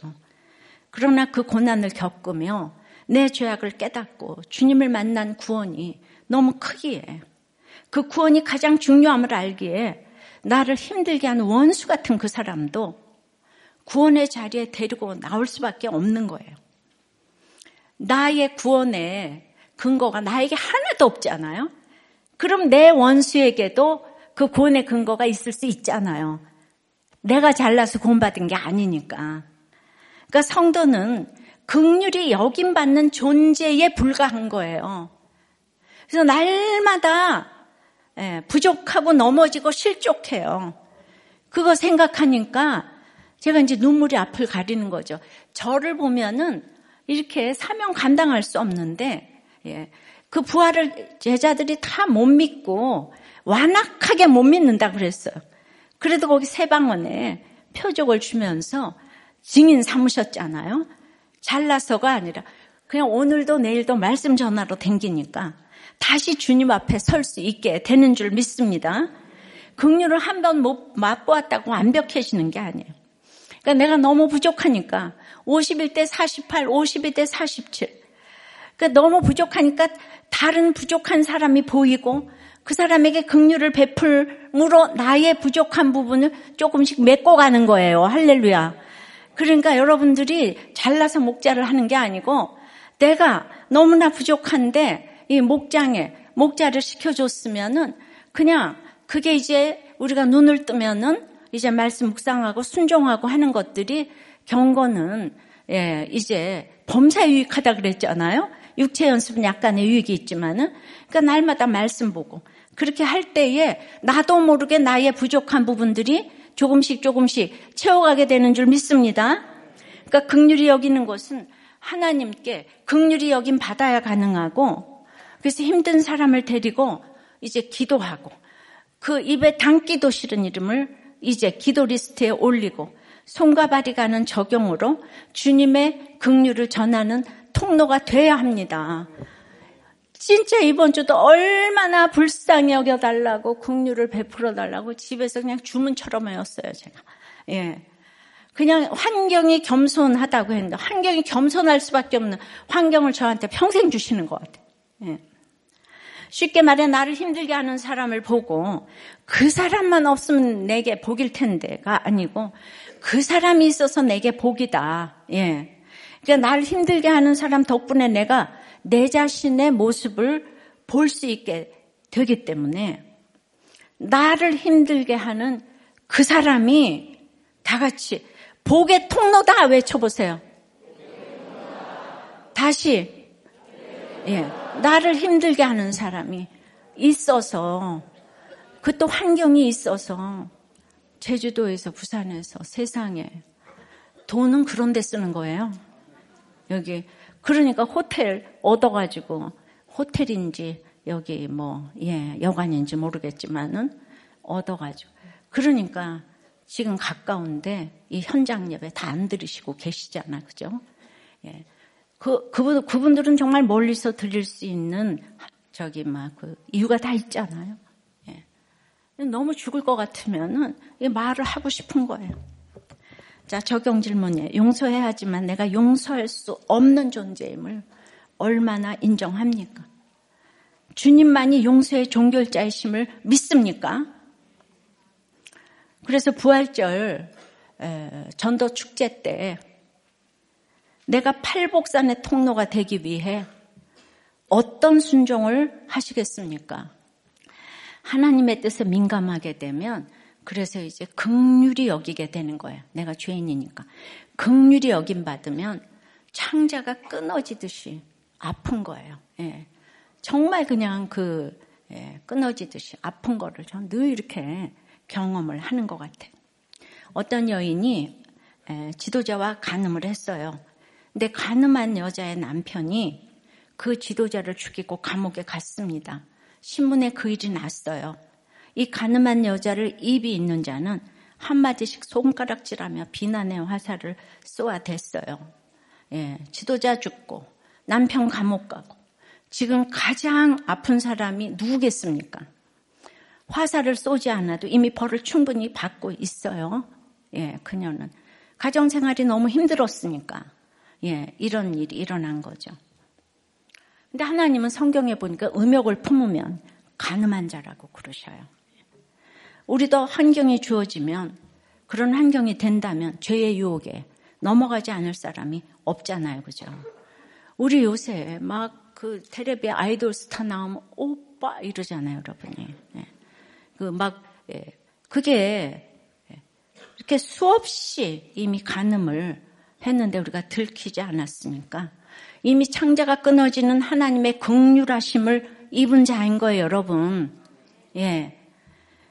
그러나 그 고난을 겪으며 내 죄악을 깨닫고 주님을 만난 구원이 너무 크기에 그 구원이 가장 중요함을 알기에 나를 힘들게 하는 원수 같은 그 사람도 구원의 자리에 데리고 나올 수밖에 없는 거예요. 나의 구원의 근거가 나에게 하나도 없잖아요. 그럼 내 원수에게도 그 구원의 근거가 있을 수 있잖아요. 내가 잘나서 구원받은 게 아니니까. 그러니까 성도는 긍휼이 여김받는 존재에 불과한 거예요. 그래서 날마다 부족하고 넘어지고 실족해요. 그거 생각하니까 제가 이제 눈물이 앞을 가리는 거죠. 저를 보면은 이렇게 사명 감당할 수 없는데 그 부활을 제자들이 다 못 믿고 완악하게 못 믿는다 그랬어요. 그래도 거기 세방원에 표적을 주면서 증인 삼으셨잖아요. 잘나서가 아니라 그냥 오늘도 내일도 말씀 전하러 댕기니까 다시 주님 앞에 설 수 있게 되는 줄 믿습니다. 긍휼을 한 번 못 맛보았다고 완벽해지는 게 아니에요. 그러니까 내가 너무 부족하니까 51대 48, 52대 47. 그러니까 너무 부족하니까 다른 부족한 사람이 보이고 그 사람에게 긍휼을 베풀므로 나의 부족한 부분을 조금씩 메꿔가는 거예요. 할렐루야. 그러니까 여러분들이 잘나서 목자를 하는 게 아니고 내가 너무나 부족한데 이 목장에 목자를 시켜줬으면은 그냥 그게 이제 우리가 눈을 뜨면은 이제 말씀 묵상하고 순종하고 하는 것들이 경건은 예, 이제 범사에 유익하다 그랬잖아요. 육체 연습은 약간의 유익이 있지만은 그러니까 날마다 말씀 보고 그렇게 할 때에 나도 모르게 나의 부족한 부분들이 조금씩 조금씩 채워가게 되는 줄 믿습니다. 그러니까 긍휼히 여기는 것은 하나님께 긍휼히 여김 받아야 가능하고 그래서 힘든 사람을 데리고 이제 기도하고 그 입에 담기도 싫은 이름을 이제 기도 리스트에 올리고 손과 발이 가는 적용으로 주님의 긍휼을 전하는 통로가 돼야 합니다. 진짜 이번 주도 얼마나 불쌍히 여겨달라고 긍휼을 베풀어달라고 집에서 그냥 주문처럼 외웠어요. 제가. 예, 그냥 환경이 겸손하다고 했는데 환경이 겸손할 수밖에 없는 환경을 저한테 평생 주시는 것 같아요. 예. 쉽게 말해 나를 힘들게 하는 사람을 보고 그 사람만 없으면 내게 복일 텐데가 아니고 그 사람이 있어서 내게 복이다. 예. 그러니까 나를 힘들게 하는 사람 덕분에 내가 내 자신의 모습을 볼 수 있게 되기 때문에 나를 힘들게 하는 그 사람이 다 같이 복의 통로다 외쳐보세요. 다시 예, 나를 힘들게 하는 사람이 있어서 그 또 환경이 있어서 제주도에서 부산에서 세상에 돈은 그런 데 쓰는 거예요. 여기 그러니까 호텔 얻어가지고 호텔인지 여기 뭐 예 여관인지 모르겠지만은 얻어가지고 그러니까 지금 가까운데 이 현장 예배 다 안 들으시고 계시잖아, 그죠? 예 그분들은 정말 멀리서 들릴 수 있는 저기 막 그 이유가 다 있잖아요. 예 너무 죽을 것 같으면은 이 말을 하고 싶은 거예요. 자, 적용 질문이에요. 용서해야 하지만 내가 용서할 수 없는 존재임을 얼마나 인정합니까? 주님만이 용서의 종결자이심을 믿습니까? 그래서 부활절 전도 축제 때 내가 팔복산의 통로가 되기 위해 어떤 순종을 하시겠습니까? 하나님의 뜻에 민감하게 되면 그래서 이제 긍휼히 여기게 되는 거예요. 내가 죄인이니까. 긍휼히 여김 받으면 창자가 끊어지듯이 아픈 거예요. 예. 정말 그냥 그 예, 끊어지듯이 아픈 거를 저는 늘 이렇게 경험을 하는 것 같아요. 어떤 여인이 예, 지도자와 간음을 했어요. 근데 간음한 여자의 남편이 그 지도자를 죽이고 감옥에 갔습니다. 신문에 그 일이 났어요. 이 가늠한 여자를 입이 있는 자는 한마디씩 손가락질하며 비난의 화살을 쏘아댔어요. 예, 지도자 죽고 남편 감옥 가고 지금 가장 아픈 사람이 누구겠습니까? 화살을 쏘지 않아도 이미 벌을 충분히 받고 있어요. 예, 그녀는 가정생활이 너무 힘들었으니까 예, 이런 일이 일어난 거죠. 근데 하나님은 성경에 보니까 음욕을 품으면 가늠한 자라고 그러셔요. 우리도 환경이 주어지면 그런 환경이 된다면 죄의 유혹에 넘어가지 않을 사람이 없잖아요. 그죠? 우리 요새 막 그 텔레비에 아이돌 스타 나오면 오빠 이러잖아요. 여러분이. 예. 그 막 예. 그게 이렇게 수없이 이미 간음을 했는데 우리가 들키지 않았습니까? 이미 창자가 끊어지는 하나님의 긍휼하심을 입은 자인 거예요. 여러분. 예.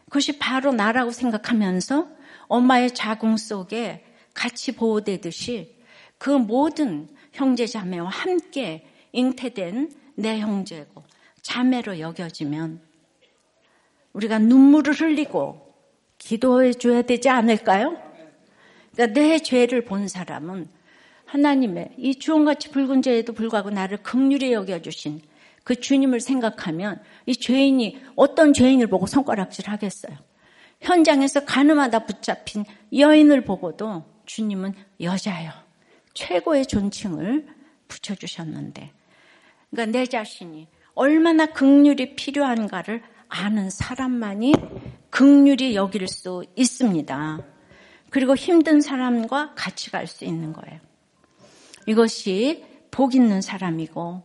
그것이 바로 나라고 생각하면서 엄마의 자궁 속에 같이 보호되듯이 그 모든 형제 자매와 함께 잉태된 내 형제고 자매로 여겨지면 우리가 눈물을 흘리고 기도해 줘야 되지 않을까요? 그러니까 내 죄를 본 사람은 하나님의 이 주홍같이 붉은 죄에도 불구하고 나를 긍휼히 여겨주신 그 주님을 생각하면 이 죄인이 어떤 죄인을 보고 손가락질 하겠어요. 현장에서 가늠하다 붙잡힌 여인을 보고도 주님은 여자요. 최고의 존칭을 붙여주셨는데 그러니까 내 자신이 얼마나 긍휼이 필요한가를 아는 사람만이 긍휼히 여길 수 있습니다. 그리고 힘든 사람과 같이 갈 수 있는 거예요. 이것이 복 있는 사람이고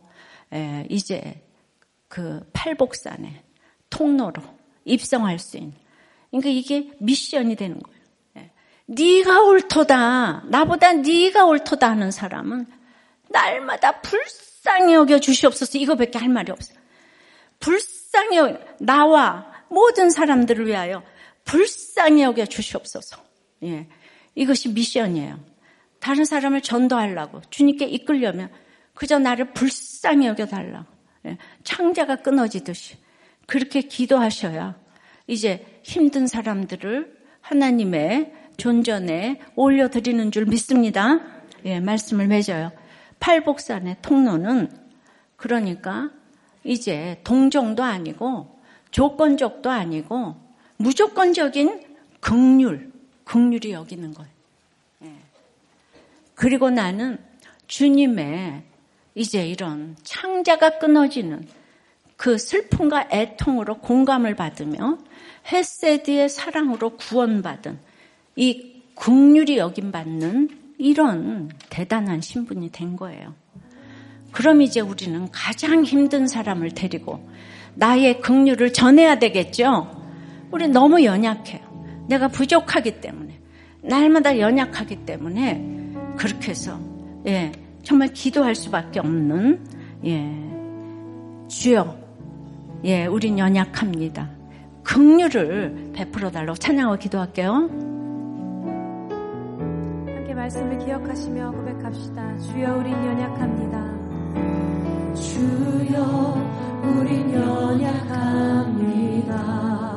이제 그 팔복산의 통로로 입성할 수 있는, 그러니까 이게 미션이 되는 거예요. 네가 옳도다, 나보다 네가 옳도다 하는 사람은 날마다 불쌍히 여겨 주시옵소서, 이거밖에 할 말이 없어요. 불쌍히 여겨, 나와 모든 사람들을 위하여 불쌍히 여겨 주시옵소서. 예, 이것이 미션이에요. 다른 사람을 전도하려고, 주님께 이끌려면 그저 나를 불쌍히 여겨달라고, 예, 창자가 끊어지듯이 그렇게 기도하셔야 이제 힘든 사람들을 하나님의 존전에 올려드리는 줄 믿습니다. 예, 말씀을 맺어요. 팔복산의 통로는 그러니까 이제 동정도 아니고 조건적도 아니고 무조건적인 긍휼이 여기는 거예요. 예. 그리고 나는 주님의 이제 이런 창자가 끊어지는 그 슬픔과 애통으로 공감을 받으며 헤세드의 사랑으로 구원받은 이 긍휼이 여김받는 이런 대단한 신분이 된 거예요. 그럼 이제 우리는 가장 힘든 사람을 데리고 나의 긍휼을 전해야 되겠죠. 우리 너무 연약해요. 내가 부족하기 때문에, 날마다 연약하기 때문에 그렇게 해서 예, 정말 기도할 수밖에 없는, 예, 주여, 예, 우린 연약합니다. 긍휼을 베풀어 달라고 찬양하고 기도할게요. 말씀을 기억하시며 고백합시다. 주여 우린 연약합니다. 주여 우린 연약합니다.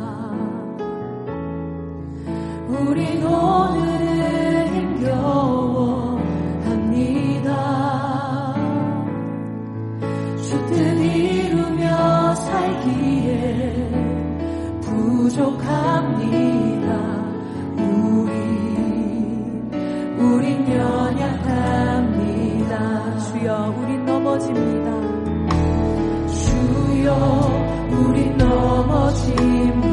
우린 오늘은 힘겨워합니다. 주 뜻 이루며 살기에 부족합니다. 우린 연약합니다. 주여 우린 넘어집니다. 주여 우린 넘어집니다.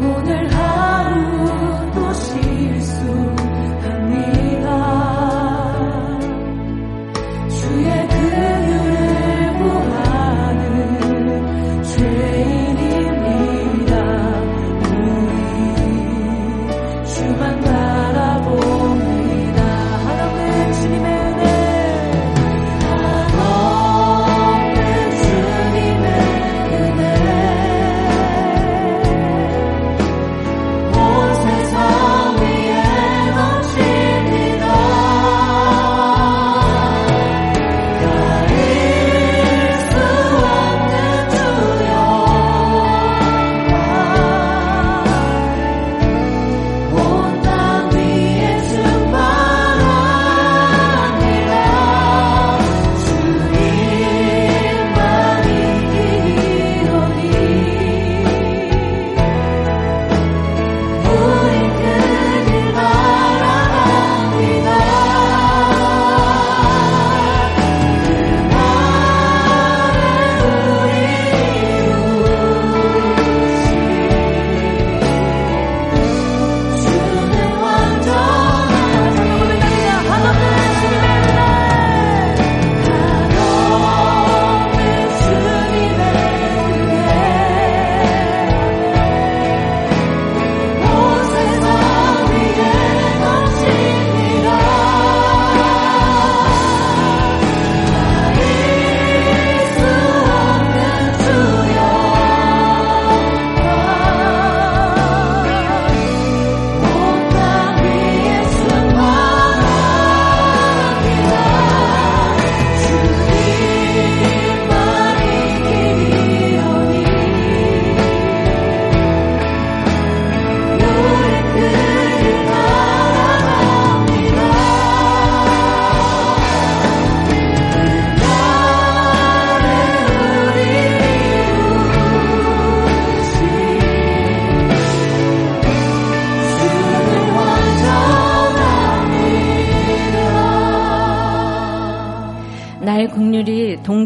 오늘 하루 또 실수합니다. 주의 긍휼을 구하는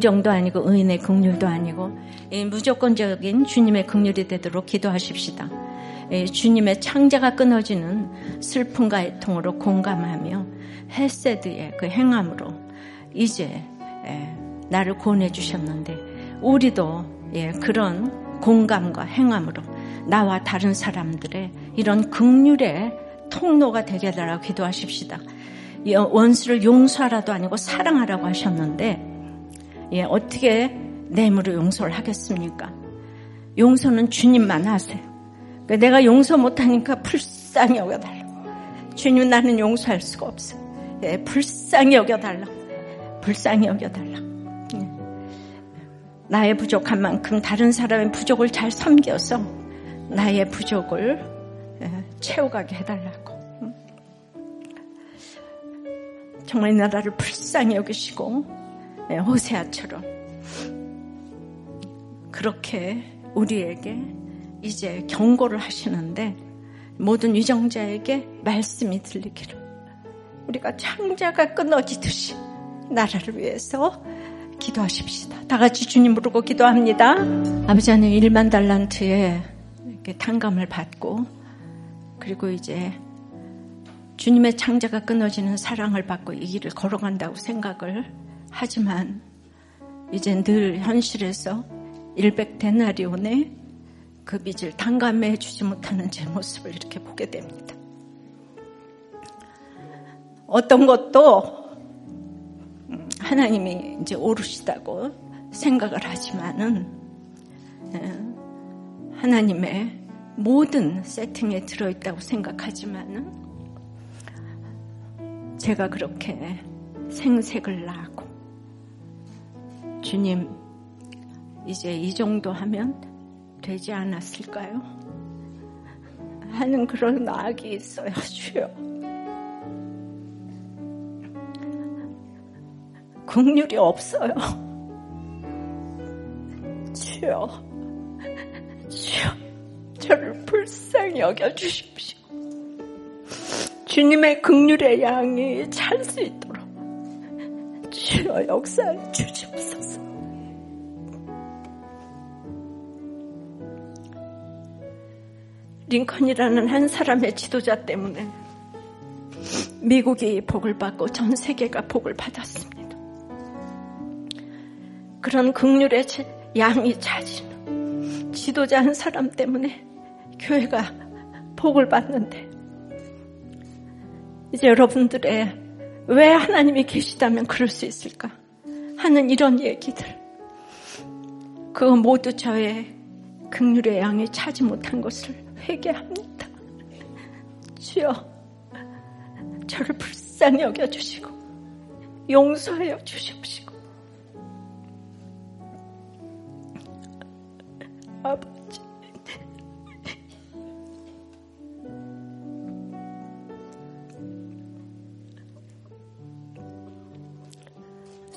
정도 아니고 의인의 긍휼도 아니고 무조건적인 주님의 긍휼이 되도록 기도하십시다. 주님의 창자가 끊어지는 슬픔과 애통으로 공감하며 헤세드의 그 행함으로 이제 나를 구원해 주셨는데 우리도 그런 공감과 행함으로 나와 다른 사람들의 이런 긍휼의 통로가 되게 해달라고 기도하십시다. 원수를 용서하라도 아니고 사랑하라고 하셨는데 어떻게 내 힘으로 용서를 하겠습니까? 용서는 주님만 하세요. 내가 용서 못하니까 불쌍히 여겨달라고. 주님, 나는 용서할 수가 없어. 불쌍히 여겨달라고. 불쌍히 여겨달라고. 나의 부족한 만큼 다른 사람의 부족을 잘 섬겨서 나의 부족을 채워가게 해달라고. 정말 이 나라를 불쌍히 여기시고 호세아처럼 그렇게 우리에게 이제 경고를 하시는데 모든 위정자에게 말씀이 들리기를 우리가 창자가 끊어지듯이 나라를 위해서 기도하십시다. 다같이 주님 부르고 기도합니다. 아버지 하나님 1만 달란트에 이렇게 탕감을 받고 그리고 이제 주님의 창자가 끊어지는 사랑을 받고 이 길을 걸어간다고 생각을 하지만 이제 늘 현실에서 100 데나리온의 그 빚을 탕감해 주지 못하는 제 모습을 이렇게 보게 됩니다. 어떤 것도 하나님이 이제 오르시다고 생각을 하지만은 하나님의 모든 세팅에 들어있다고 생각하지만은 제가 그렇게 생색을 나고 주님, 이제 이 정도 하면 되지 않았을까요? 하는 그런 악이 있어요, 주여. 긍휼이 없어요. 주여, 주여, 저를 불쌍히 여겨주십시오. 주님의 긍휼의 양이 찰 수 있도록 주여 역사를 주시옵소서. 링컨이라는 한 사람의 지도자 때문에 미국이 복을 받고 전 세계가 복을 받았습니다. 그런 긍휼의 양이 차지는 지도자 한 사람 때문에 교회가 복을 받는데 이제 여러분들의 왜 하나님이 계시다면 그럴 수 있을까 하는 이런 얘기들 그거 모두 저의 긍휼의 양이 차지 못한 것을 회개합니다. 주여, 저를 불쌍히 여겨주시고 용서하여 주십시오. 아버지,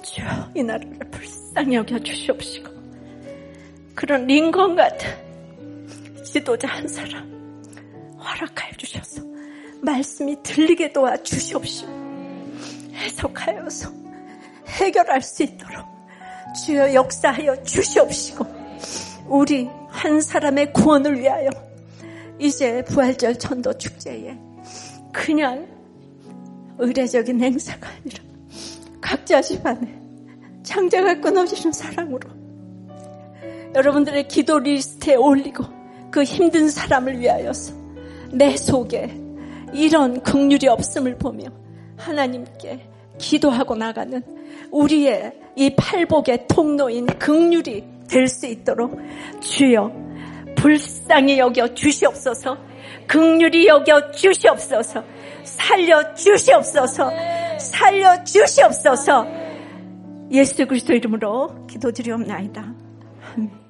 주여, 이 나라를 불쌍히 여겨주시옵시고 그런 링컨 같은 지도자 한 사람 허락하여 주셔서 말씀이 들리게 도와주시옵시오. 해석하여서 해결할 수 있도록 주여 역사하여 주시옵시고 우리 한 사람의 구원을 위하여 이제 부활절 전도 축제에 그냥 의례적인 행사가 아니라 각자 집안에 창자가 끊어지는 사랑으로 여러분들의 기도 리스트에 올리고 그 힘든 사람을 위하여서 내 속에 이런 긍휼이 없음을 보며 하나님께 기도하고 나가는 우리의 이 팔복의 통로인 긍휼이 될 수 있도록 주여 불쌍히 여겨 주시옵소서. 긍휼히 여겨 주시옵소서. 살려 주시옵소서. 살려 주시옵소서. 예수 그리스도 이름으로 기도드리옵나이다. 아멘.